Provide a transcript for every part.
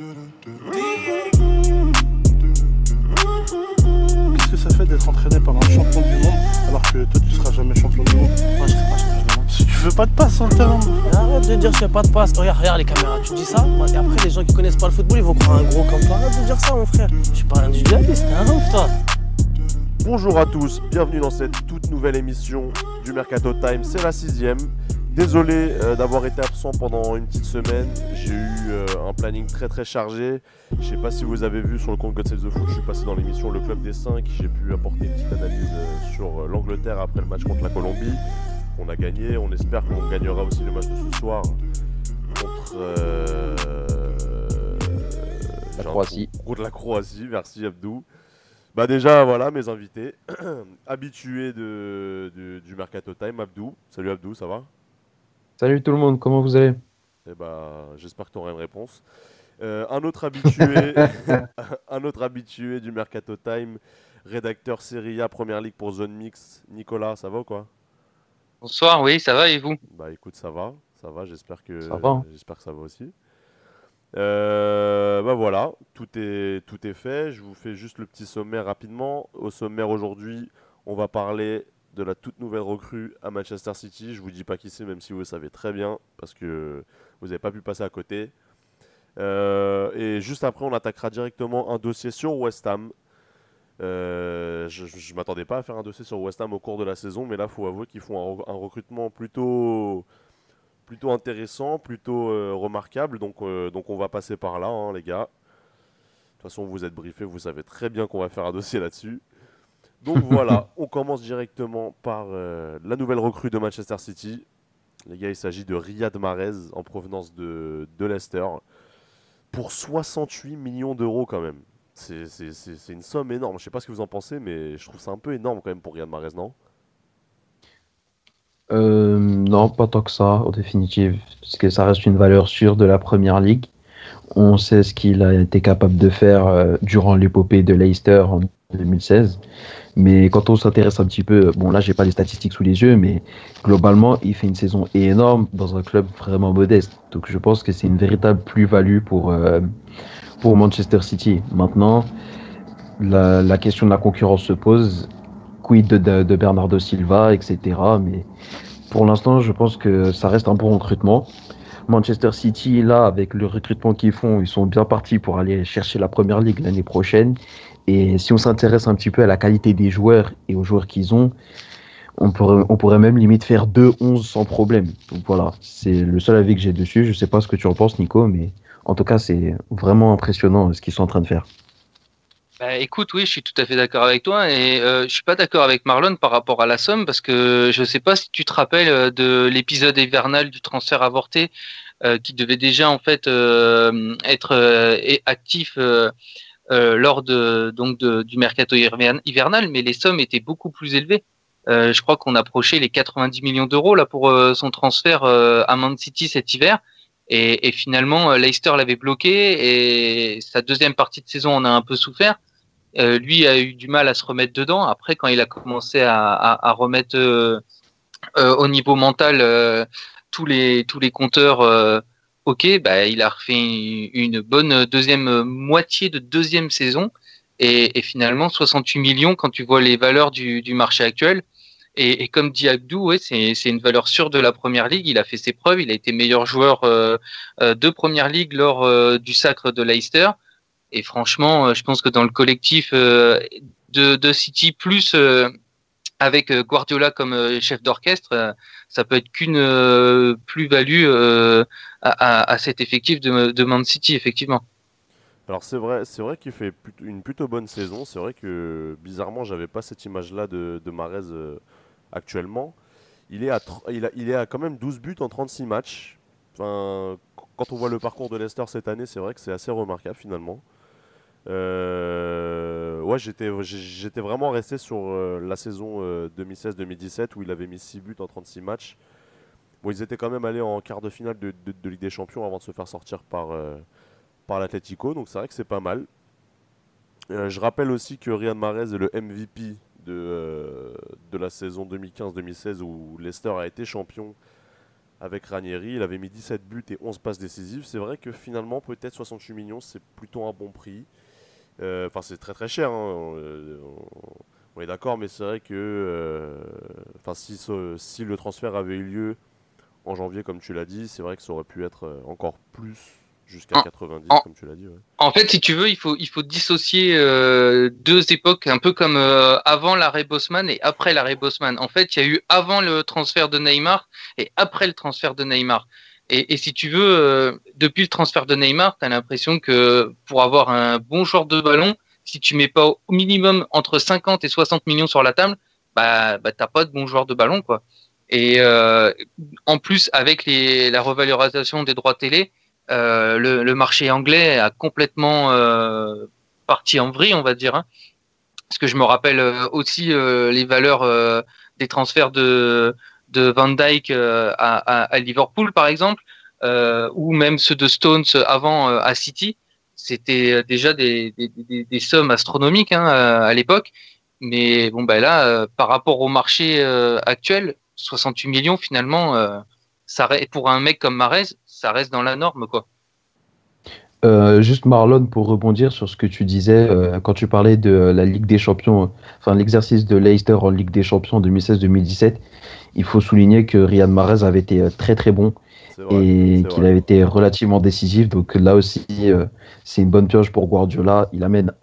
Qu'est-ce que ça fait d'être entraîné par un champion du monde alors que toi tu seras jamais champion du monde? Moi je sais pas champion du monde. Si tu veux pas de passe sur le terrain. Arrête de dire je fais pas de passe. Regarde les caméras, tu dis ça. Et après les gens qui connaissent pas le football ils vont croire un gros comme toi. Arrête de dire ça mon frère. Je suis pas un individualiste, t'es un ouf toi. Bonjour à tous, bienvenue dans cette toute nouvelle émission du Mercato Time, c'est la 6ème. Désolé d'avoir été absent pendant une petite semaine, j'ai eu un planning très chargé. Je sais pas si vous avez vu sur le compte God Save the Food, je suis passé dans l'émission Le Club des 5, j'ai pu apporter une petite analyse sur l'Angleterre après le match contre la Colombie. On a gagné, on espère qu'on gagnera aussi le match de ce soir contre la Croatie. Contre la Croatie, merci Abdou. Bah déjà voilà mes invités, habitués du Mercato Time, Abdou. Salut Abdou, ça va? Salut tout le monde, comment vous allez? Eh bah, j'espère que tu auras une réponse. Un autre habitué du Mercato Time, rédacteur Serie A, Première Ligue pour Zone Mix, Nicolas, ça va ou quoi? Bonsoir, oui, ça va et vous? Bah écoute, ça va, j'espère que ça va aussi. Bah voilà, tout est fait. Je vous fais juste le petit sommaire rapidement. Au sommaire aujourd'hui, on va parler de la toute nouvelle recrue à Manchester City. Je vous dis pas qui c'est, même si vous le savez très bien, parce que vous n'avez pas pu passer à côté. Et juste après, on attaquera directement un dossier sur West Ham. Je m'attendais pas à faire un dossier sur West Ham au cours de la saison, mais là, faut avouer qu'ils font un recrutement plutôt intéressant, plutôt remarquable, donc on va passer par là, hein, les gars. De toute façon, vous êtes briefés, vous savez très bien qu'on va faire un dossier là-dessus. Donc voilà, on commence directement par la nouvelle recrue de Manchester City. Les gars, il s'agit de Riyad Mahrez en provenance de Leicester pour 68 millions d'euros quand même. C'est une somme énorme. Je ne sais pas ce que vous en pensez, mais je trouve ça un peu énorme quand même pour Riyad Mahrez, non ? Non, pas tant que ça, en définitive, parce que ça reste une valeur sûre de la Première Ligue. On sait ce qu'il a été capable de faire durant l'épopée de Leicester en 2016, mais quand on s'intéresse un petit peu, bon là j'ai pas les statistiques sous les yeux, mais globalement il fait une saison énorme dans un club vraiment modeste, donc je pense que c'est une véritable plus-value pour Manchester City. Maintenant, la question de la concurrence se pose. De Bernardo Silva, etc. Mais pour l'instant, je pense que ça reste un bon recrutement. Manchester City, là, avec le recrutement qu'ils font, ils sont bien partis pour aller chercher la Première Ligue l'année prochaine. Et si on s'intéresse un petit peu à la qualité des joueurs et aux joueurs qu'ils ont, on pourrait même limite faire 2-11 sans problème. Donc voilà, c'est le seul avis que j'ai dessus. Je sais pas ce que tu en penses, Nico, mais en tout cas, c'est vraiment impressionnant ce qu'ils sont en train de faire. Bah, écoute, oui, je suis tout à fait d'accord avec toi et je suis pas d'accord avec Marlon par rapport à la somme parce que je sais pas si tu te rappelles de l'épisode hivernal du transfert avorté qui devait déjà en fait être actif lors du mercato hivernal, mais les sommes étaient beaucoup plus élevées. Je crois qu'on approchait les 90 millions d'euros là pour son transfert à Man City cet hiver. Et finalement, Leicester l'avait bloqué et sa deuxième partie de saison en a un peu souffert. Lui a eu du mal à se remettre dedans. Après, quand il a commencé à remettre au niveau mental tous les compteurs, il a refait une bonne deuxième moitié de deuxième saison. Et finalement, 68 millions quand tu vois les valeurs du marché actuel. Et comme dit Abdou, ouais, c'est une valeur sûre de la Première Ligue. Il a fait ses preuves. Il a été meilleur joueur de Première Ligue lors du sacre de Leicester. Et franchement, je pense que dans le collectif de City, plus avec Guardiola comme chef d'orchestre, ça peut être qu'une plus-value à cet effectif de Man City, effectivement. Alors c'est vrai qu'il fait une plutôt bonne saison. C'est vrai que bizarrement, j'avais pas cette image-là de Mahrez actuellement. Il est à quand même 12 buts en 36 matchs. Enfin, quand on voit le parcours de Leicester cette année, c'est vrai que c'est assez remarquable finalement. Ouais, j'étais vraiment resté sur la saison 2016-2017 où il avait mis 6 buts en 36 matchs. Bon, ils étaient quand même allés en quart de finale de Ligue des Champions avant de se faire sortir par l'Atlético, donc c'est vrai que c'est pas mal. Je rappelle aussi que Riyad Mahrez est le MVP de la saison 2015-2016 où Leicester a été champion avec Ranieri, il avait mis 17 buts et 11 passes décisives. C'est vrai que finalement, peut-être 68 millions, c'est plutôt un bon prix. Enfin, c'est très très cher, hein. On est d'accord, mais c'est vrai que si le transfert avait eu lieu en janvier, comme tu l'as dit, c'est vrai que ça aurait pu être encore plus jusqu'à 90, comme tu l'as dit. Ouais. En fait, si tu veux, il faut dissocier deux époques, un peu comme avant l'arrêt Bosman et après l'arrêt Bosman. En fait, il y a eu avant le transfert de Neymar et après le transfert de Neymar. Et si tu veux, depuis le transfert de Neymar, tu as l'impression que pour avoir un bon joueur de ballon, si tu mets pas au minimum entre 50 et 60 millions sur la table, bah t'as pas de bon joueur de ballon, quoi. Et en plus, avec la revalorisation des droits télé, le marché anglais a complètement parti en vrille, on va dire, hein. Parce que je me rappelle aussi les valeurs des transferts de Van Dijk à Liverpool, par exemple, ou même ceux de Stones avant à City. C'était déjà des sommes astronomiques, hein, à l'époque. Mais bon, là, par rapport au marché actuel, 68 millions, finalement, pour un mec comme Mahrez, ça reste dans la norme, quoi. Juste Marlon, pour rebondir sur ce que tu disais quand tu parlais de la Ligue des Champions, enfin l'exercice de Leicester en Ligue des Champions 2016-2017, il faut souligner que Riyad Mahrez avait été très très bon. Vrai, et qu'il avait été relativement décisif, donc là aussi c'est une bonne pioche pour Guardiola. Il amène,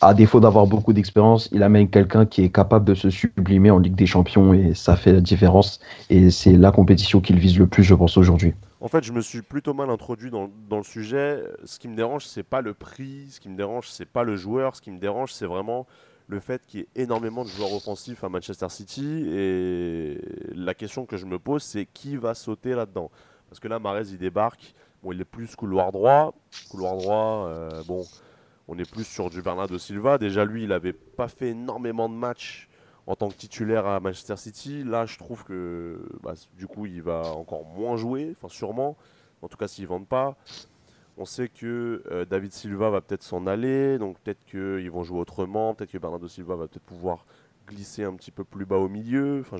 à défaut d'avoir beaucoup d'expérience, il amène quelqu'un qui est capable de se sublimer en Ligue des Champions, et ça fait la différence, et c'est la compétition qu'il vise le plus, je pense, aujourd'hui. En fait, je me suis plutôt mal introduit dans le sujet. Ce qui me dérange, c'est pas le prix, ce qui me dérange, c'est pas le joueur, ce qui me dérange, c'est vraiment le fait qu'il y ait énormément de joueurs offensifs à Manchester City, et la question que je me pose, c'est qui va sauter là-dedans. Parce que là, Mahrez, il débarque, bon, il est plus couloir droit, bon, on est plus sur du Bernardo Silva. Déjà, lui, il n'avait pas fait énormément de matchs en tant que titulaire à Manchester City. Là, je trouve que, du coup, il va encore moins jouer, enfin sûrement, en tout cas s'ils ne vendent pas. On sait que David Silva va peut-être s'en aller, donc peut-être qu'ils vont jouer autrement, peut-être que Bernardo Silva va peut-être pouvoir glisser un petit peu plus bas au milieu. Enfin,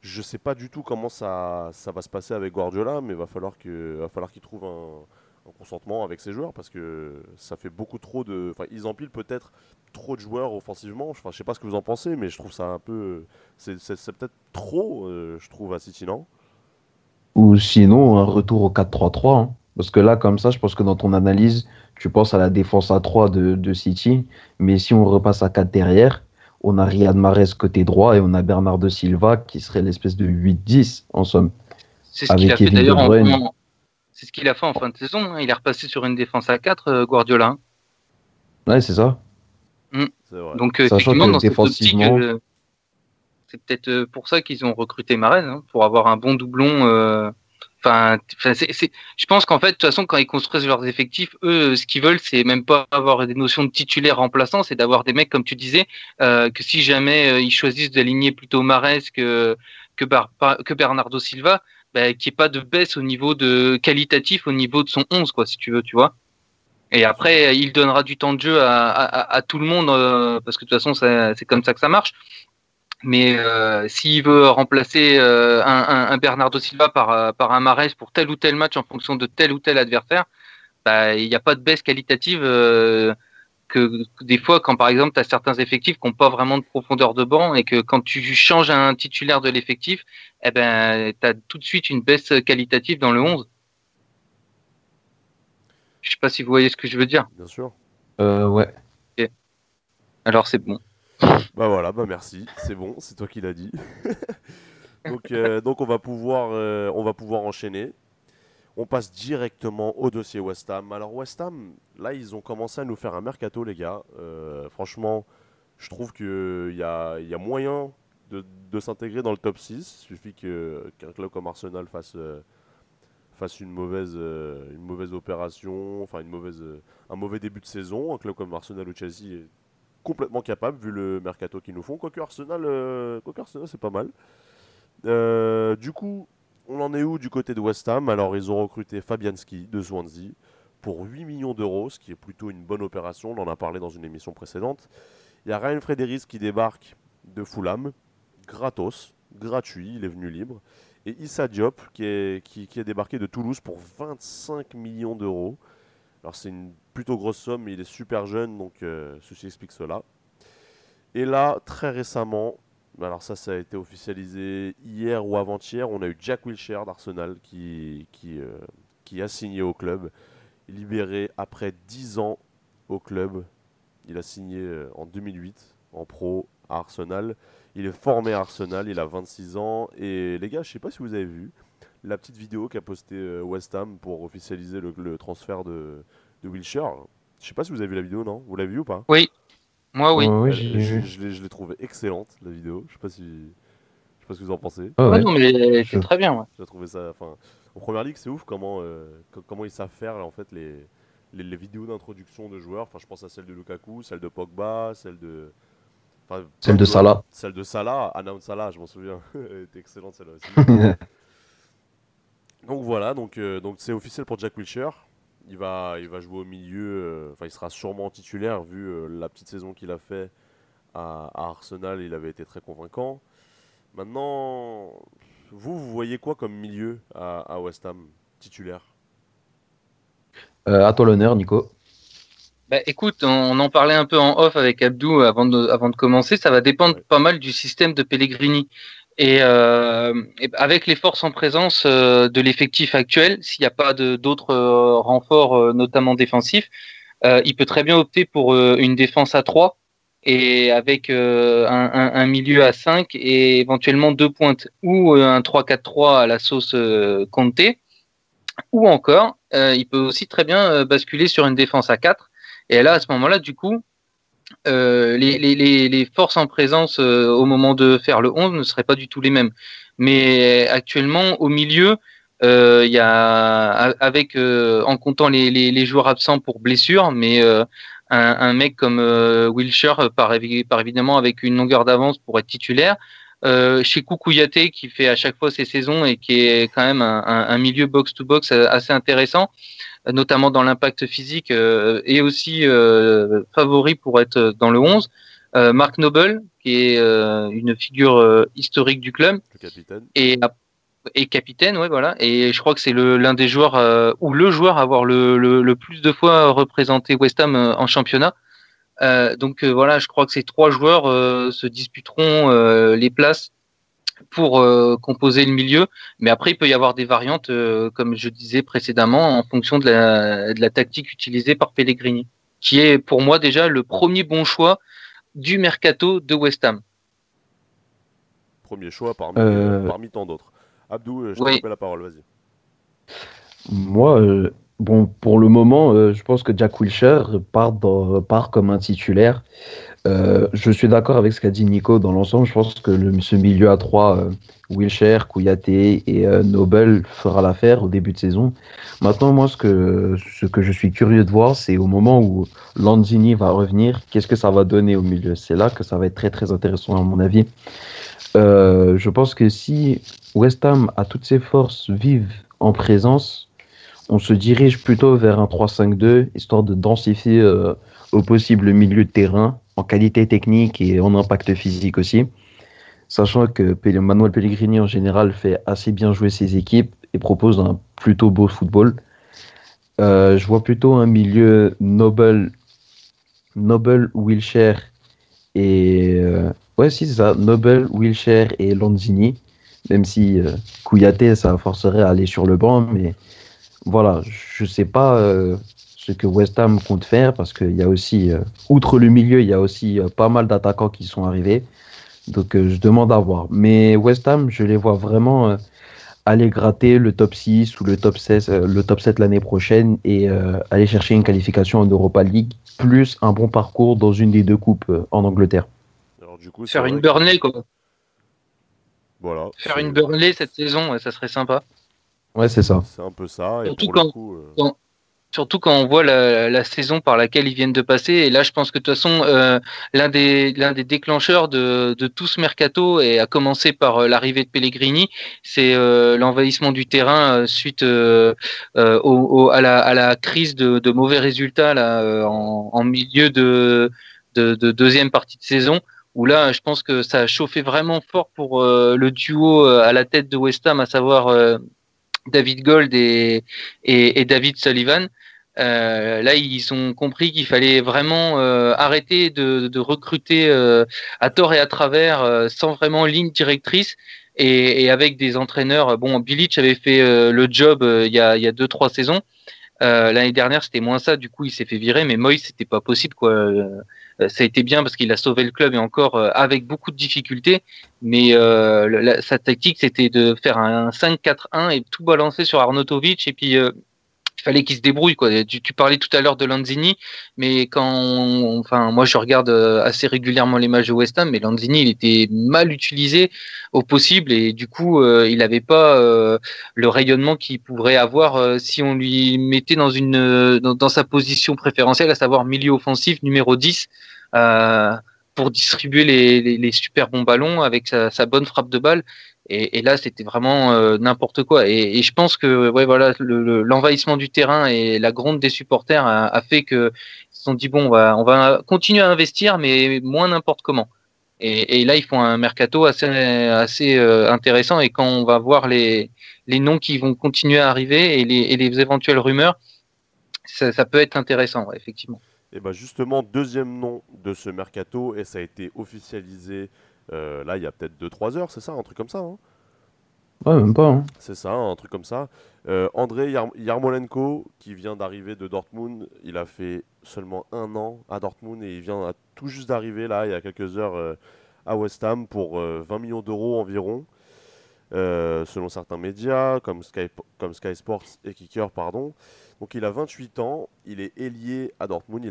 je sais pas du tout comment ça va se passer avec Guardiola, mais va falloir qu'il trouve un consentement avec ses joueurs, parce que ça fait beaucoup trop de... Enfin, ils empilent peut-être trop de joueurs offensivement. Enfin, je sais pas ce que vous en pensez, mais je trouve ça un peu... C'est peut-être trop, je trouve, à City, non ? Ou sinon, un retour au 4-3-3, hein. Parce que là, comme ça, je pense que dans ton analyse, tu penses à la défense à 3 de City. Mais si on repasse à 4 derrière, on a Riyad Mahrez côté droit et on a Bernardo Silva qui serait l'espèce de 8-10 en somme. C'est ce qu'il a fait d'ailleurs en fin de saison, hein. Il est repassé sur une défense à 4, Guardiola. Ouais, c'est ça. Mmh. C'est vrai. Donc, effectivement, dans cette optique, c'est peut-être pour ça qu'ils ont recruté Mahrez, hein, pour avoir un bon doublon... je pense qu'en fait, de toute façon, quand ils construisent leurs effectifs, eux, ce qu'ils veulent, c'est même pas avoir des notions de titulaire remplaçant, c'est d'avoir des mecs, comme tu disais, que si jamais ils choisissent d'aligner plutôt Mahrez que Bernardo Silva, qu'il n'y ait pas de baisse au niveau de qualitatif, au niveau de son 11, quoi, si tu veux, tu vois. Et après, il donnera du temps de jeu à tout le monde, parce que de toute façon, c'est comme ça que ça marche. Mais s'il veut remplacer un Bernardo Silva par un Mahrez pour tel ou tel match en fonction de tel ou tel adversaire, il n'y a pas de baisse qualitative que des fois, quand par exemple tu as certains effectifs qui n'ont pas vraiment de profondeur de banc, et que quand tu changes un titulaire de l'effectif, tu as tout de suite une baisse qualitative dans le 11. Je ne sais pas si vous voyez ce que je veux dire. Bien sûr. Ouais. Okay. Alors c'est bon. Merci, c'est bon, c'est toi qui l'as dit. donc on va pouvoir enchaîner. On passe directement au dossier West Ham. Alors West Ham, là ils ont commencé à nous faire un mercato, les gars. Franchement, je trouve que il y a moyen de s'intégrer dans le top 6. Il suffit qu'un club comme Arsenal fasse une mauvaise opération, enfin un mauvais début de saison. Un club comme Arsenal ou Chelsea est complètement capable vu le mercato qu'ils nous font. Quoique Arsenal c'est pas mal. Du coup, on en est où du côté de West Ham? Alors ils ont recruté Fabianski de Swansea pour 8 millions d'euros, ce qui est plutôt une bonne opération, on en a parlé dans une émission précédente. Il y a Ryan Fredericks qui débarque de Fulham, gratuit, il est venu libre. Et Issa Diop qui est débarqué de Toulouse pour 25 millions d'euros. Alors c'est une plutôt grosse somme, mais il est super jeune, donc ceci explique cela. Et là, très récemment, alors ça a été officialisé hier ou avant-hier, on a eu Jack Wilshere d'Arsenal qui a signé au club, libéré après 10 ans au club. Il a signé en 2008 en pro à Arsenal. Il est formé à Arsenal, il a 26 ans. Et les gars, je ne sais pas si vous avez vu la petite vidéo qu'a postée West Ham pour officialiser le transfert de Wilshere. Je ne sais pas si vous avez vu la vidéo, non ? Vous l'avez vu ou pas ? Oui, moi oui. Ouais, je l'ai trouvée excellente, la vidéo. Je ne sais pas si... Je sais pas ce que vous en pensez. Oh, ouais. Non, mais c'est très bien. Ouais. J'ai trouvé ça... En première ligue, c'est ouf comment ils savent faire en fait, les vidéos d'introduction de joueurs. Enfin, je pense à celle de Lukaku, celle de Pogba, celle de Salah. Celle de Salah, Anaun Salah, je m'en souviens. Elle était excellente celle-là aussi. Donc voilà, donc c'est officiel pour Jack Wilshere. Il va jouer au milieu, il sera sûrement titulaire vu la petite saison qu'il a fait à Arsenal, il avait été très convaincant. Maintenant, vous voyez quoi comme milieu à West Ham, titulaire ? À toi l'honneur, Nico. Bah, écoute, on en parlait un peu en off avec Abdou avant de commencer. Ça va dépendre pas mal du système de Pellegrini. Et avec les forces en présence de l'effectif actuel, s'il n'y a pas d'autres renforts, notamment défensifs, il peut très bien opter pour une défense à 3 et avec un milieu à 5 et éventuellement 2 pointes ou un 3-4-3 à la sauce Conte. Ou encore, il peut aussi très bien basculer sur une défense à 4. Et là, à ce moment-là, du coup, les forces en présence au moment de faire le 11 ne seraient pas du tout les mêmes. Mais actuellement, au milieu, il y a, avec en comptant les joueurs absents pour blessure, mais un mec comme Wilshere par évidemment avec une longueur d'avance pour être titulaire. Chez Koukouyaté qui fait à chaque fois ses saisons et qui est quand même un milieu box-to-box assez intéressant, notamment dans l'impact physique et aussi favori pour être dans le 11. Marc Noble qui est une figure historique du club, le capitaine. Et capitaine, ouais, voilà. Et je crois que c'est l'un des joueurs ou le joueur à avoir le plus de fois représenté West Ham en championnat. Donc voilà, je crois que ces trois joueurs se disputeront les places pour composer le milieu. Mais après, il peut y avoir des variantes, comme je disais précédemment, en fonction de la tactique utilisée par Pellegrini, qui est pour moi déjà le premier bon choix du mercato de West Ham. Premier choix parmi tant d'autres. Abdou, je te coupe la parole, vas-y. Moi... Bon, pour le moment, je pense que Jack Wilshere part comme un titulaire. Je suis d'accord avec ce qu'a dit Nico dans l'ensemble. Je pense que ce milieu à 3, Wilshere, Koukouyaté et Noble fera l'affaire au début de saison. Maintenant, moi, ce que je suis curieux de voir, c'est au moment où Lanzini va revenir, qu'est-ce que ça va donner au milieu ? C'est là que ça va être très, très intéressant à mon avis. Je pense que si West Ham a toutes ses forces vives en présence, on se dirige plutôt vers un 3-5-2, histoire de densifier au possible le milieu de terrain, en qualité technique et en impact physique aussi. Sachant que Manuel Pellegrini, en général, fait assez bien jouer ses équipes et propose un plutôt beau football. Je vois plutôt un milieu Noble Wilshere et... ouais, si, c'est ça. Noble, Wilshere et Lanzini. Même si Koukouyaté, ça forcerait à aller sur le banc, mais... Voilà, je ne sais pas ce que West Ham compte faire parce qu'il y a aussi, outre le milieu, il y a aussi pas mal d'attaquants qui sont arrivés. Donc, je demande à voir. Mais West Ham, je les vois vraiment aller gratter le top 6 ou le top 16, le top 7 l'année prochaine et aller chercher une qualification en Europa League, plus un bon parcours dans une des deux coupes en Angleterre. Alors, du coup, faire une Burnley, quoi. Voilà. Faire une Burnley cette saison, ouais, ça serait sympa. Ouais, c'est ça. C'est un peu ça. Et surtout, surtout quand on voit la saison par laquelle ils viennent de passer. Et là, je pense que de toute façon, l'un des déclencheurs de tout ce mercato, et à commencer par l'arrivée de Pellegrini, c'est l'envahissement du terrain suite à la crise de mauvais résultats là, en milieu de deuxième partie de saison. où là, je pense que ça a chauffé vraiment fort pour le duo à la tête de West Ham, à savoir David Gold et David Sullivan. Là, ils ont compris qu'il fallait vraiment arrêter de recruter à tort et à travers, sans vraiment ligne directrice, et avec des entraîneurs. Bon, Bilic avait fait le job il y a 2-3 saisons. L'année dernière, c'était moins ça. Du coup, il s'est fait virer. Mais Moyes, c'était pas possible, quoi. Ça a été bien parce qu'il a sauvé le club, et encore avec beaucoup de difficultés. Mais sa tactique, c'était de faire un 5-4-1 et tout balancer sur Arnautovic. Et puis il fallait qu'il se débrouille, quoi. Tu parlais tout à l'heure de Lanzini, mais moi je regarde assez régulièrement les matchs de West Ham, mais Lanzini, il était mal utilisé au possible, et du coup il n'avait pas le rayonnement qu'il pourrait avoir si on lui mettait dans dans sa position préférentielle, à savoir milieu offensif numéro 10, pour distribuer les super bons ballons avec sa bonne frappe de balle. Et là, c'était vraiment n'importe quoi. Et je pense que, l'envahissement du terrain et la gronde des supporters a fait que ils se sont dit, bon, on va continuer à investir, mais moins n'importe comment. Et là, ils font un mercato assez intéressant. Et quand on va voir les noms qui vont continuer à arriver et les éventuelles rumeurs, ça peut être intéressant, ouais, effectivement. Et ben justement, deuxième nom de ce mercato, et ça a été officialisé. Là, il y a peut-être 2-3 heures, c'est ça, un truc comme ça, hein ? Ouais, même pas. Hein. C'est ça, un truc comme ça. André Yarmolenko, qui vient d'arriver de Dortmund, il a fait seulement un an à Dortmund et il vient tout juste d'arriver, là, il y a quelques heures à West Ham pour 20 millions d'euros environ, selon certains médias, comme Sky Sports et Kicker, pardon. Donc, il a 28 ans, il est ailier à Dortmund,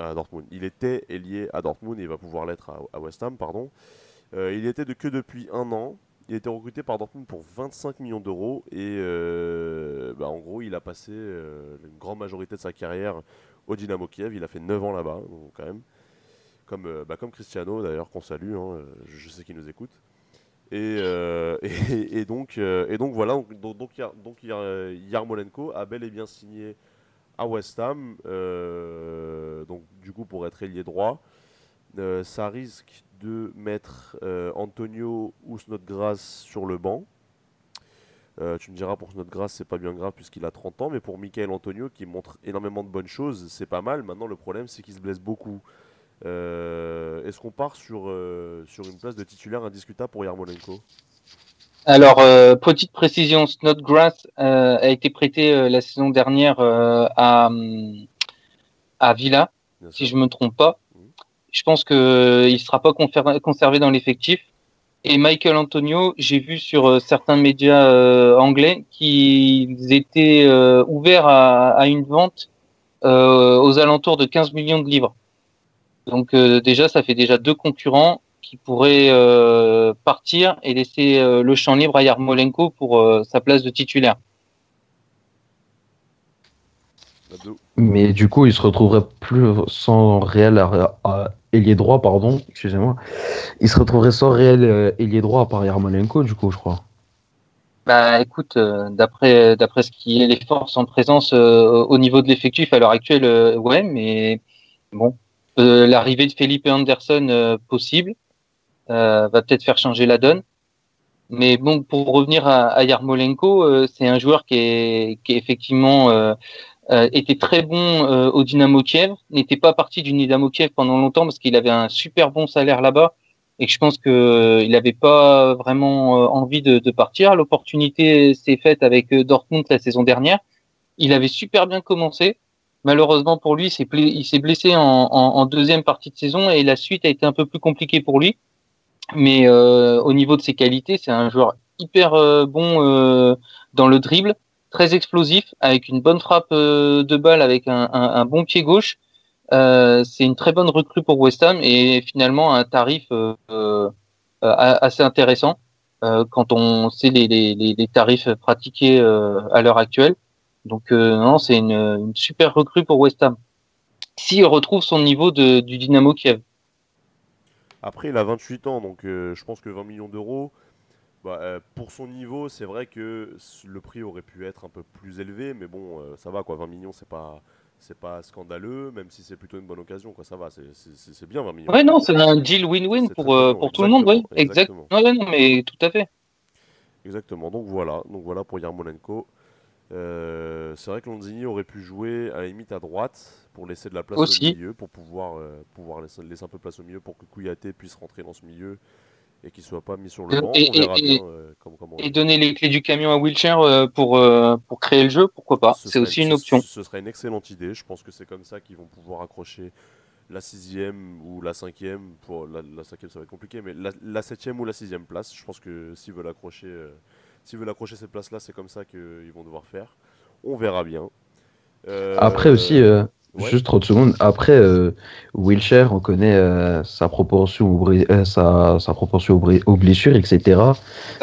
à Dortmund. Il était ailier à Dortmund et il va pouvoir l'être à West Ham, pardon. Il était que depuis un an. Il était recruté par Dortmund pour 25 millions d'euros et en gros, il a passé une grande majorité de sa carrière au Dynamo Kiev. Il a fait 9 ans là-bas, donc quand même. Comme Cristiano d'ailleurs, qu'on salue, hein, je sais qu'il nous écoute. Donc Yarmolenko a bel et bien signé à West Ham, donc du coup pour être ailier droit, ça risque de mettre Antonio ou Snodgrass sur le banc. Tu me diras, pour Snodgrass c'est pas bien grave puisqu'il a 30 ans, mais pour Michael Antonio qui montre énormément de bonnes choses, c'est pas mal. Maintenant le problème c'est qu'il se blesse beaucoup. Est-ce qu'on part sur une place de titulaire indiscutable pour Yarmolenko ? Alors, petite précision, Snodgrass a été prêté la saison dernière à Villa, si je me trompe pas. Je pense qu'il ne sera pas conservé dans l'effectif. Et Michael Antonio, j'ai vu sur certains médias anglais qu'ils étaient ouverts à une vente aux alentours de 15 millions de livres. Donc déjà, ça fait déjà 2 concurrents qui pourrait partir et laisser le champ libre à Yarmolenko pour sa place de titulaire. Mais du coup, il se retrouverait plus sans réel ailier droit, pardon, excusez-moi. Il se retrouverait sans réel ailier droit par Yarmolenko, du coup, je crois. Bah, écoute, d'après ce qui est les forces en présence au niveau de l'effectif à l'heure actuelle, ouais, mais bon, l'arrivée de Felipe Anderson possible. Va peut-être faire changer la donne. Mais bon, pour revenir à Yarmolenko, c'est un joueur qui est effectivement était très bon au Dynamo Kiev, n'était pas parti du Dynamo Kiev pendant longtemps parce qu'il avait un super bon salaire là-bas et que je pense que il n'avait pas vraiment envie de partir. L'opportunité s'est faite avec Dortmund la saison dernière. Il avait super bien commencé. Malheureusement pour lui, il s'est blessé en deuxième partie de saison et la suite a été un peu plus compliquée pour lui. Mais au niveau de ses qualités, c'est un joueur hyper bon dans le dribble, très explosif, avec une bonne frappe de balle, avec un bon pied gauche. C'est une très bonne recrue pour West Ham et finalement un tarif assez intéressant quand on sait les tarifs pratiqués à l'heure actuelle. Donc non, c'est une super recrue pour West Ham, s'il retrouve son niveau du Dynamo Kiev. Après, il a 28 ans, donc je pense que 20 millions d'euros, pour son niveau, c'est vrai que le prix aurait pu être un peu plus élevé, mais bon, ça va quoi, 20 millions, c'est pas scandaleux, même si c'est plutôt une bonne occasion, quoi. Ça va, c'est bien 20 millions. Ouais, non, c'est un deal win-win pour tout le monde, oui. Exactement. Ouais, non, mais tout à fait. Exactement. Donc voilà pour Yarmolenko. C'est vrai que Lanzini aurait pu jouer à la limite à droite pour laisser de la place aussi. Au milieu, pour pouvoir laisser un peu de place au milieu pour que Koukouyaté puisse rentrer dans ce milieu et qu'il ne soit pas mis sur le banc. Et donner les clés du camion à Wilshere pour créer le jeu, pourquoi pas. C'est aussi une option. Ce serait une excellente idée. Je pense que c'est comme ça qu'ils vont pouvoir accrocher la 6e ou la 5e. La 5e, ça va être compliqué, mais la 7e ou la 6e place. Je pense que s'ils veulent accrocher... S'ils veulent accrocher cette place-là, c'est comme ça qu'ils vont devoir faire. On verra bien. Après aussi, juste 30 secondes, après Wilshere, on connaît sa propension aux blessures, etc.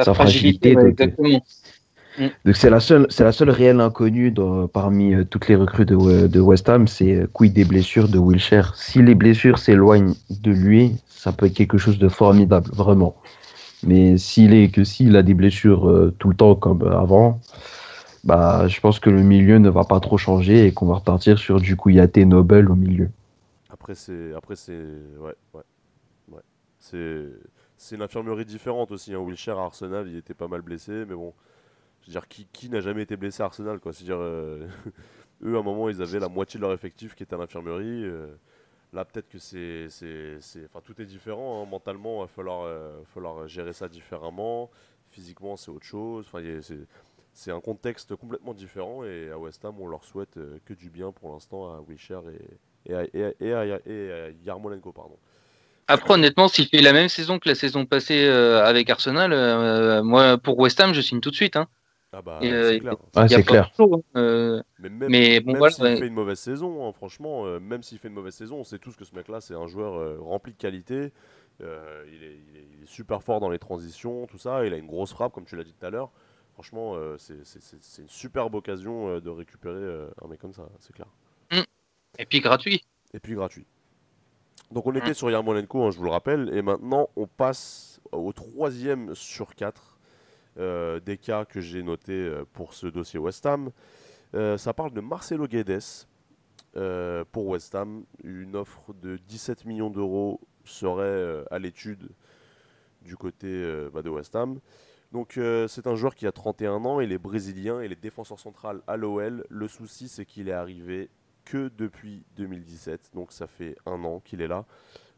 Sa fragilité. Donc c'est la seule réelle inconnue parmi toutes les recrues de West Ham, c'est quid des blessures de Wilshere. Si les blessures s'éloignent de lui, ça peut être quelque chose de formidable, vraiment. Mais s'il a des blessures tout le temps comme avant, bah, je pense que le milieu ne va pas trop changer et qu'on va repartir sur du Koukouyaté Noble au milieu. Après, c'est une infirmerie différente aussi. Hein. Wilshere à Arsenal, il était pas mal blessé, mais bon, je veux dire, qui n'a jamais été blessé à Arsenal, quoi. C'est-à-dire, eux, à un moment, ils avaient la moitié de leur effectif qui était à l'infirmerie. Là, peut-être que c'est tout est différent. Hein. Mentalement, il va falloir gérer ça différemment. Physiquement, c'est autre chose. Enfin, c'est un contexte complètement différent. Et à West Ham, on leur souhaite que du bien pour l'instant à Wilshere et à Yarmolenko. Pardon. Après, honnêtement, s'il fait la même saison que la saison passée avec Arsenal, moi, pour West Ham, je signe tout de suite. Hein. Ah bah, c'est clair. C'est clair. Mais même s'il fait une mauvaise saison, hein, franchement, même s'il fait une mauvaise saison, on sait tous que ce mec-là, c'est un joueur rempli de qualité. Il est super fort dans les transitions, tout ça. Il a une grosse frappe, comme tu l'as dit tout à l'heure. Franchement, c'est une superbe occasion de récupérer un mec comme ça, c'est clair. Et puis gratuit. Donc on était sur Yarmolenko, hein, je vous le rappelle. Et maintenant, on passe au 3e sur 4. Des cas que j'ai notés pour ce dossier West Ham. Ça parle de Marcelo Guedes pour West Ham. Une offre de 17 millions d'euros serait à l'étude du côté de West Ham. Donc c'est un joueur qui a 31 ans, il est brésilien, il est défenseur central à l'OL. Le souci, c'est qu'il est arrivé que depuis 2017, donc ça fait un an qu'il est là.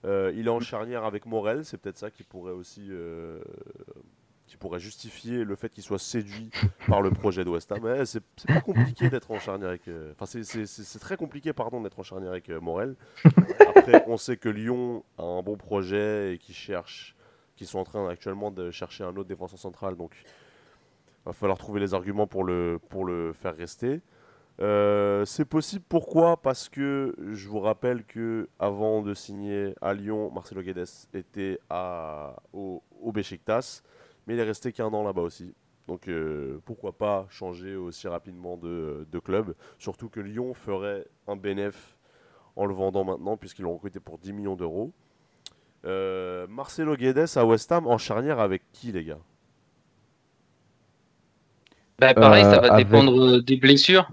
Il est en charnière avec Morel, c'est peut-être ça qui pourrait aussi... qui pourrait justifier le fait qu'il soit séduit par le projet de West Ham. Ouais, c'est pas compliqué d'être en charnière avec... c'est très compliqué, d'être en charnière avec Morel. Après, on sait que Lyon a un bon projet et qu'ils sont en train actuellement de chercher un autre défenseur central. Donc, il va falloir trouver les arguments pour le faire rester. C'est possible. Pourquoi ? Parce que je vous rappelle qu'avant de signer à Lyon, Marcelo Guedes était au Beşiktaş. Mais il est resté qu'un an là-bas aussi. Donc pourquoi pas changer aussi rapidement de club. Surtout que Lyon ferait un bénéfice en le vendant maintenant, puisqu'ils l'ont recruté pour 10 millions d'euros. Marcelo Guedes à West Ham en charnière avec qui, les gars ? Pareil, ça va dépendre des blessures.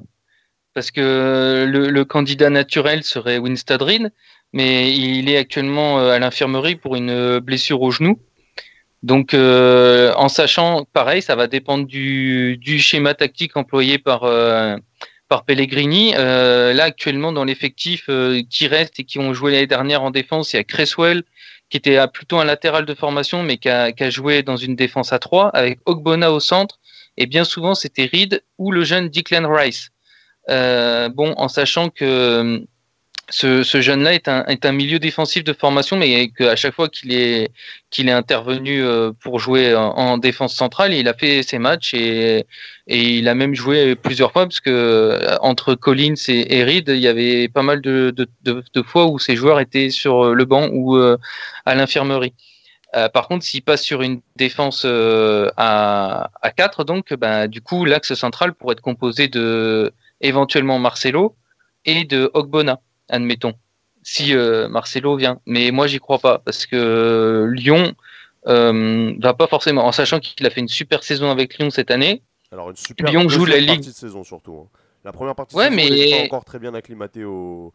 Parce que le candidat naturel serait Winstadrin, mais il est actuellement à l'infirmerie pour une blessure au genou. Donc, en sachant, pareil, ça va dépendre du schéma tactique employé par Pellegrini. Là, actuellement, dans l'effectif qui reste et qui ont joué l'année dernière en défense, il y a Cresswell, qui était plutôt un latéral de formation, mais qui a joué dans une défense à 3, avec Ogbonna au centre. Et bien souvent, c'était Reed ou le jeune Declan Rice. En sachant que... Ce jeune-là est un milieu défensif de formation, mais qu'à chaque fois qu'il est intervenu pour jouer en défense centrale, il a fait ses matchs et il a même joué plusieurs fois, parce que entre Collins et Reed, il y avait pas mal de fois où ces joueurs étaient sur le banc ou à l'infirmerie. Par contre, s'il passe sur une défense à 4, donc du coup l'axe central pourrait être composé de éventuellement Marcelo et de Ogbonna. Admettons, si Marcelo vient. Mais moi, j'y crois pas, parce que Lyon va pas forcément... En sachant qu'il a fait une super saison avec Lyon cette année. Alors, une super, Lyon joue la Ligue. Partie de saison, surtout. Hein. La première partie, ouais, mais... il n'est pas encore très bien acclimaté au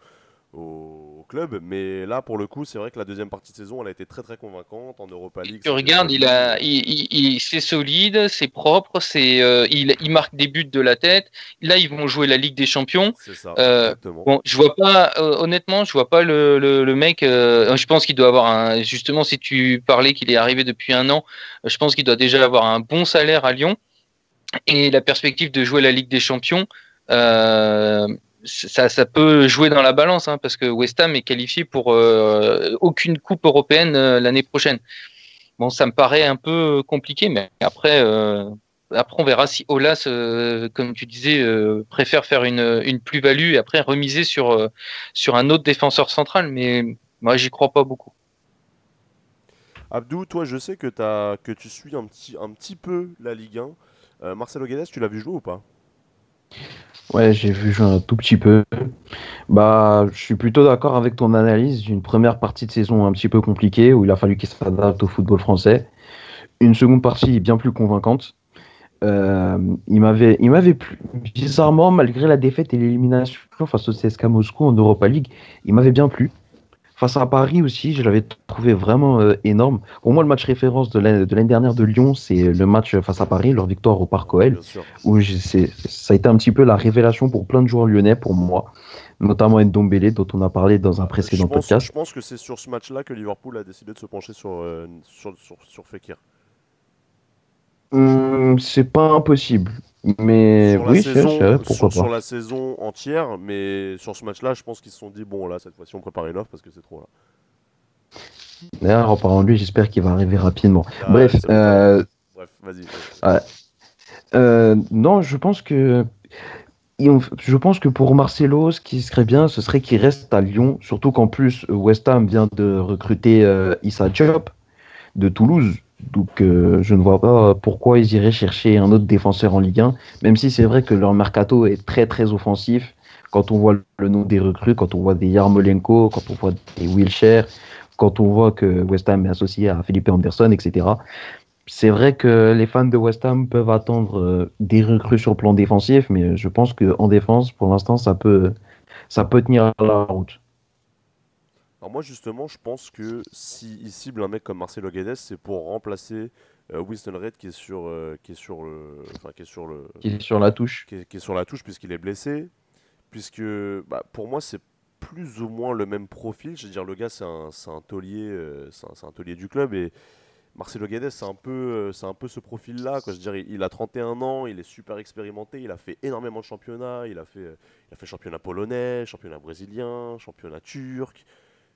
club, mais là pour le coup c'est vrai que la deuxième partie de saison elle a été très très convaincante en Europa League. Tu regardes, c'est solide, c'est propre, il marque des buts de la tête. Là ils vont jouer la Ligue des Champions. C'est ça, exactement. Bon, je vois pas honnêtement, je vois pas le mec. Je pense qu'il doit avoir justement, si tu parlais qu'il est arrivé depuis un an, je pense qu'il doit déjà avoir un bon salaire à Lyon et la perspective de jouer la Ligue des Champions. Ça peut jouer dans la balance, hein, parce que West Ham est qualifié pour aucune coupe européenne l'année prochaine. Bon, ça me paraît un peu compliqué, mais après on verra si Olas, comme tu disais, préfère faire une plus-value et après remiser sur un autre défenseur central. Mais moi, j'y crois pas beaucoup. Abdou, toi, je sais que tu suis un petit peu la Ligue 1. Marcelo Guedes, tu l'as vu jouer ou pas ? Ouais, j'ai vu jouer un tout petit peu. Bah, je suis plutôt d'accord avec ton analyse d'une première partie de saison un petit peu compliquée où il a fallu qu'il s'adapte au football français. Une seconde partie bien plus convaincante. Il m'avait plu. Bizarrement, malgré la défaite et l'élimination face au CSKA Moscou en Europa League, il m'avait bien plu. Face à Paris aussi, je l'avais trouvé vraiment énorme. Pour moi, le match référence de l'année dernière de Lyon, c'est le match face à Paris, leur victoire au Parc OL, où ça a été un petit peu la révélation pour plein de joueurs lyonnais, pour moi, notamment Ndombélé, dont on a parlé dans un précédent podcast. Je pense que c'est sur ce match-là que Liverpool a décidé de se pencher sur Fekir. C'est pas impossible, mais oui, sur la saison entière, mais sur ce match-là, je pense qu'ils se sont dit, bon, là, cette fois-ci, on prépare une offre parce que c'est trop, là. D'ailleurs, en parlant de lui, j'espère qu'il va arriver rapidement. Ah, Bref, vas-y. Ouais. Non, je pense que pour Marcelo, ce qui serait bien, ce serait qu'il reste à Lyon, surtout qu'en plus, West Ham vient de recruter Issa Diop de Toulouse. Donc je ne vois pas pourquoi ils iraient chercher un autre défenseur en Ligue 1, même si c'est vrai que leur mercato est très très offensif. Quand on voit le nom des recrues, quand on voit des Yarmolenko, quand on voit des Wilshere, quand on voit que West Ham est associé à Felipe Anderson, etc. C'est vrai que les fans de West Ham peuvent attendre des recrues sur le plan défensif, mais je pense qu'en défense, pour l'instant, ça peut tenir la route. Alors moi justement, je pense que s'ils ciblent un mec comme Marcelo Guedes, c'est pour remplacer Winstadrin qui est sur la touche puisqu'il est blessé, puisque pour moi c'est plus ou moins le même profil. Je veux dire, le gars c'est un taulier du club, et Marcelo Guedes c'est un peu ce profil là. Je veux dire, il a 31 ans, il est super expérimenté, il a fait énormément de championnats, il a fait championnat polonais, championnat brésilien, championnat turc.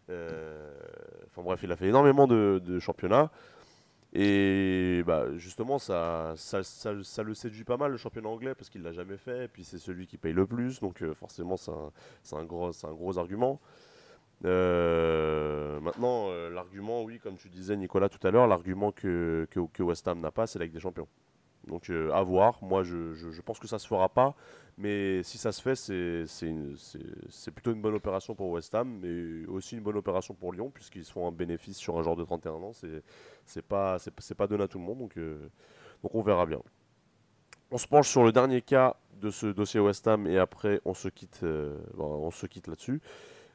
Il a fait énormément de championnats, et justement ça le séduit pas mal, le championnat anglais, parce qu'il l'a jamais fait, et puis c'est celui qui paye le plus, donc forcément c'est un gros argument. Maintenant l'argument, oui, comme tu disais Nicolas tout à l'heure, l'argument que West Ham n'a pas, c'est la Ligue des Champions. Donc à voir. Moi je pense que ça se fera pas, mais si ça se fait, c'est plutôt une bonne opération pour West Ham, mais aussi une bonne opération pour Lyon, puisqu'ils se font un bénéfice sur un joueur de 31 ans. C'est pas donné à tout le monde, donc on verra bien. On se penche sur le dernier cas de ce dossier West Ham, et après on se quitte là-dessus.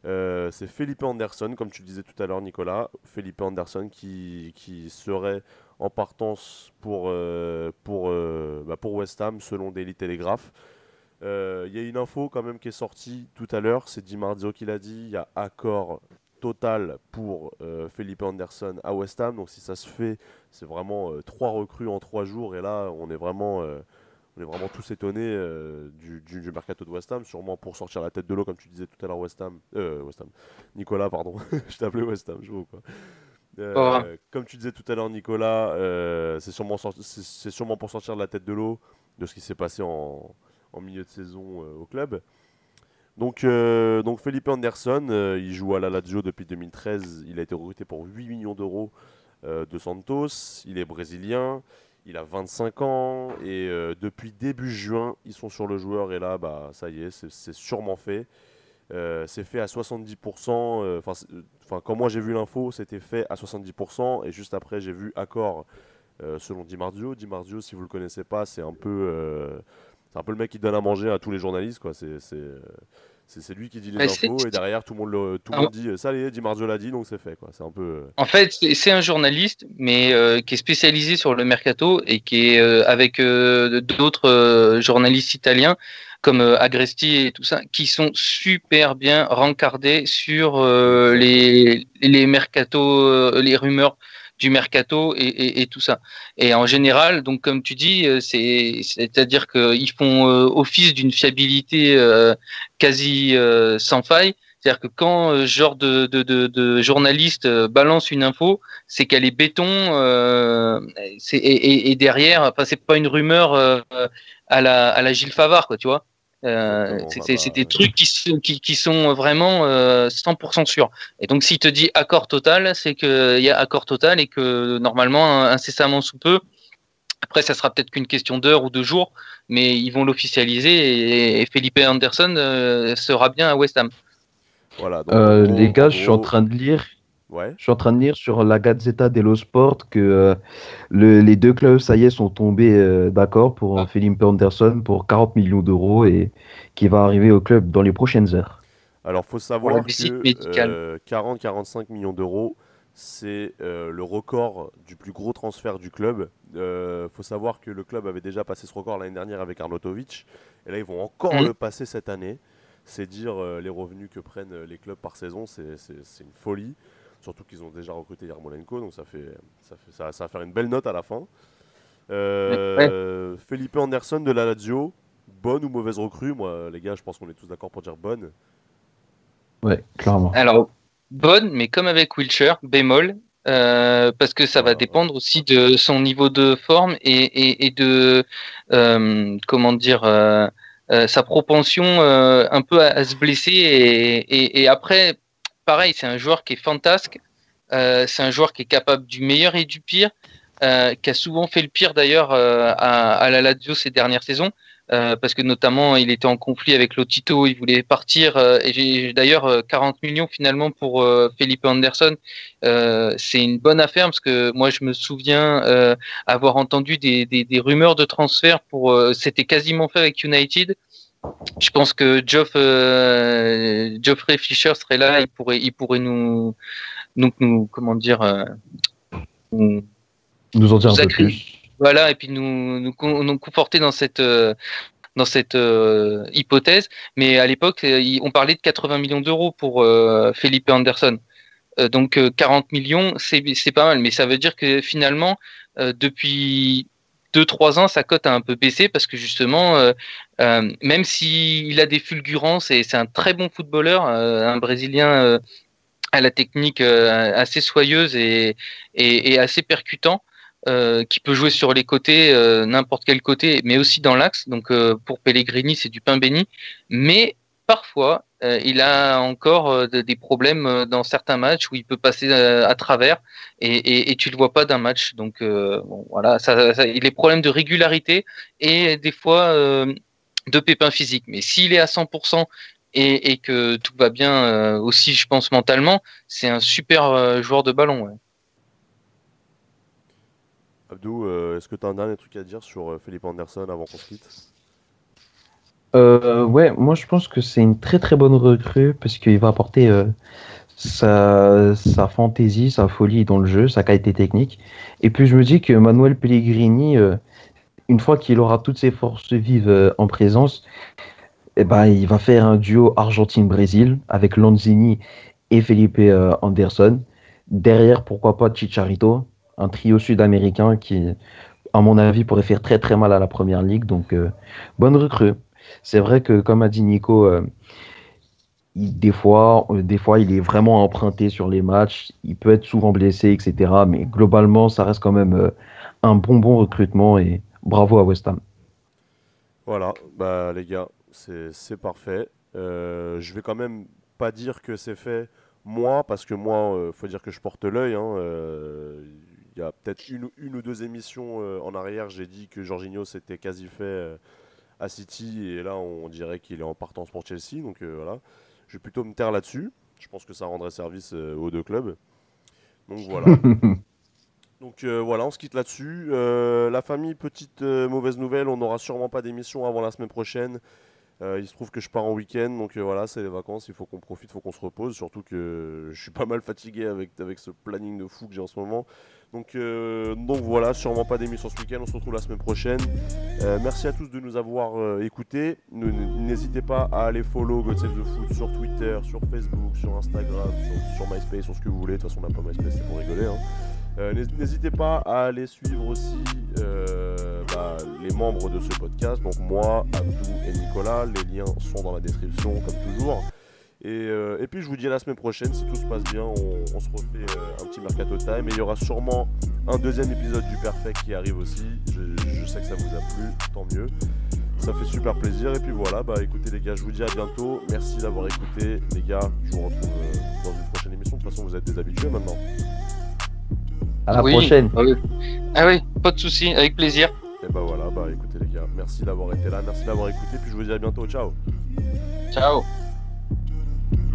C'est Felipe Anderson, comme tu le disais tout à l'heure Nicolas, Felipe Anderson qui serait en partance pour West Ham selon Daily Telegraph. Il y a une info quand même qui est sortie tout à l'heure, c'est Di Marzio qui l'a dit, il y a accord total pour Felipe Anderson à West Ham. Donc si ça se fait, c'est vraiment 3 recrues en 3 jours, et là on est vraiment tous étonnés du mercato de West Ham, sûrement pour sortir la tête de l'eau, comme tu disais tout à l'heure. Nicolas, pardon, je t'appelais West Ham, je vois quoi. Comme tu disais tout à l'heure Nicolas, c'est sûrement pour sortir de la tête de l'eau de ce qui s'est passé en milieu de saison au club. Donc Felipe Anderson, il joue à la Lazio depuis 2013, il a été recruté pour 8 millions d'euros de Santos, il est brésilien. Il a 25 ans, et depuis début juin, ils sont sur le joueur, et là, ça y est, c'est sûrement fait. C'est fait à 70%, quand moi j'ai vu l'info, c'était fait à 70%, et juste après, j'ai vu accord selon Di Marzio. Di Marzio, si vous ne le connaissez pas, c'est un peu C'est un peu le mec qui donne à manger à tous les journalistes, quoi. C'est lui qui dit les infos et derrière tout le monde dit ça, Di Marzio l'a dit, donc c'est fait, quoi. C'est un peu... En fait, c'est un journaliste, mais qui est spécialisé sur le mercato et qui est avec d'autres journalistes italiens comme Agresti et tout ça, qui sont super bien rencardés sur les mercato, les rumeurs du mercato et tout ça. Et en général, donc comme tu dis, c'est-à-dire qu'ils font office d'une fiabilité quasi sans faille. C'est-à-dire que quand ce genre de journaliste balance une info, c'est qu'elle est béton et derrière, enfin, c'est pas une rumeur à la Gilles Favard, quoi, tu vois. C'est des trucs qui sont vraiment 100% sûrs. Et donc, s'il te dit accord total, c'est qu'il y a accord total et que normalement, incessamment sous peu, après, ça sera peut-être qu'une question d'heure ou de jours, mais ils vont l'officialiser et Felipe Anderson sera bien à West Ham. Voilà, donc, les gars, je suis en train de lire. Ouais. Je suis en train de lire sur la Gazzetta dello Sport que les deux clubs, ça y est, sont tombés d'accord pour Felipe Anderson pour 40 millions d'euros et qui va arriver au club dans les prochaines heures. Alors, il faut savoir que 40-45 millions d'euros, c'est le record du plus gros transfert du club. Il faut savoir que le club avait déjà passé ce record l'année dernière avec Arnautovic. Et là, ils vont encore le passer cette année. C'est dire les revenus que prennent les clubs par saison, c'est une folie. Surtout qu'ils ont déjà recruté Yarmolenko, donc ça va faire une belle note à la fin. Ouais. Felipe Anderson de la Lazio, bonne ou mauvaise recrue? Moi, les gars, je pense qu'on est tous d'accord pour dire bonne. Ouais, clairement. Alors, bonne, mais comme avec Wilshere, bémol, parce que ça va dépendre aussi de son niveau de forme et de sa propension un peu à se blesser et après. Pareil, c'est un joueur qui est fantasque, c'est un joueur qui est capable du meilleur et du pire, qui a souvent fait le pire d'ailleurs à la Lazio ces dernières saisons, parce que notamment il était en conflit avec Lotito, il voulait partir, et j'ai d'ailleurs 40 millions finalement pour Felipe Anderson, c'est une bonne affaire, parce que moi je me souviens avoir entendu des rumeurs de transfert, c'était quasiment fait avec United. Je pense que Geoffrey Fischer serait là, il pourrait nous comment dire, nous en dire un peu plus. Voilà, et puis nous conforter dans cette hypothèse. Mais à l'époque, on parlait de 80 millions d'euros pour Felipe Anderson. Donc 40 millions, c'est pas mal. Mais ça veut dire que finalement, depuis 2-3 ans, sa cote a un peu baissé parce que justement, même s'il a des fulgurances et c'est un très bon footballeur, un Brésilien à la technique assez soyeuse et assez percutant, qui peut jouer sur les côtés, n'importe quel côté, mais aussi dans l'axe. Donc pour Pellegrini, c'est du pain béni. Mais parfois, il a encore des problèmes dans certains matchs où il peut passer à travers et tu le vois pas d'un match. Donc voilà, les problèmes de régularité et des fois de pépins physiques. Mais s'il est à 100% et que tout va bien aussi, je pense mentalement, c'est un super joueur de ballon. Ouais. Abdou, est-ce que tu as un dernier truc à dire sur Felipe Anderson avant qu'on se quitte ? Ouais, moi je pense que c'est une très très bonne recrue parce qu'il va apporter sa fantaisie, sa folie dans le jeu, sa qualité technique. Et puis je me dis que Manuel Pellegrini, une fois qu'il aura toutes ses forces vives en présence, il va faire un duo Argentine-Brésil avec Lanzini et Felipe Anderson. Derrière, pourquoi pas Chicharito, un trio sud-américain qui, à mon avis, pourrait faire très très mal à la première ligue. Donc bonne recrue. C'est vrai que, comme a dit Nico, des fois, il est vraiment emprunté sur les matchs. Il peut être souvent blessé, etc. Mais globalement, ça reste quand même un bon recrutement. Et bravo à West Ham. Voilà, les gars, c'est parfait. Je vais quand même pas dire que c'est fait, moi, parce que moi, faut dire que je porte l'œil. Hein, il y a peut-être une ou deux émissions en arrière, j'ai dit que Jorginho, c'était quasi fait... à City, et là on dirait qu'il est en partance pour Chelsea, donc voilà, je vais plutôt me taire là-dessus, je pense que ça rendrait service aux deux clubs, donc voilà. Donc voilà, on se quitte là-dessus. La famille, petite mauvaise nouvelle, on n'aura sûrement pas d'émission avant la semaine prochaine. Il se trouve que je pars en week-end, donc voilà, c'est les vacances, il faut qu'on profite, il faut qu'on se repose, surtout que je suis pas mal fatigué avec ce planning de fou que j'ai en ce moment. Donc voilà, sûrement pas d'émission ce week-end, on se retrouve la semaine prochaine. Merci à tous de nous avoir écoutés. N'hésitez pas à aller follow God Save the Food sur Twitter, sur Facebook, sur Instagram, sur MySpace, sur ce que vous voulez. De toute façon, on n'a pas MySpace, c'est pour rigoler, hein. N'hésitez pas à aller suivre aussi les membres de ce podcast, donc moi, Abdou et Nicolas, les liens sont dans la description comme toujours, et puis je vous dis à la semaine prochaine, si tout se passe bien, on se refait un petit Mercato Time, et il y aura sûrement un deuxième épisode du Perfect qui arrive aussi, je sais que ça vous a plu, tant mieux, ça fait super plaisir, et puis voilà, écoutez les gars, je vous dis à bientôt, merci d'avoir écouté, les gars, je vous retrouve dans une prochaine émission, de toute façon vous êtes des habitués maintenant. À la prochaine. Ah oui, pas de soucis, avec plaisir. Et voilà, écoutez les gars, merci d'avoir été là, merci d'avoir écouté, puis je vous dis à bientôt, ciao. Ciao.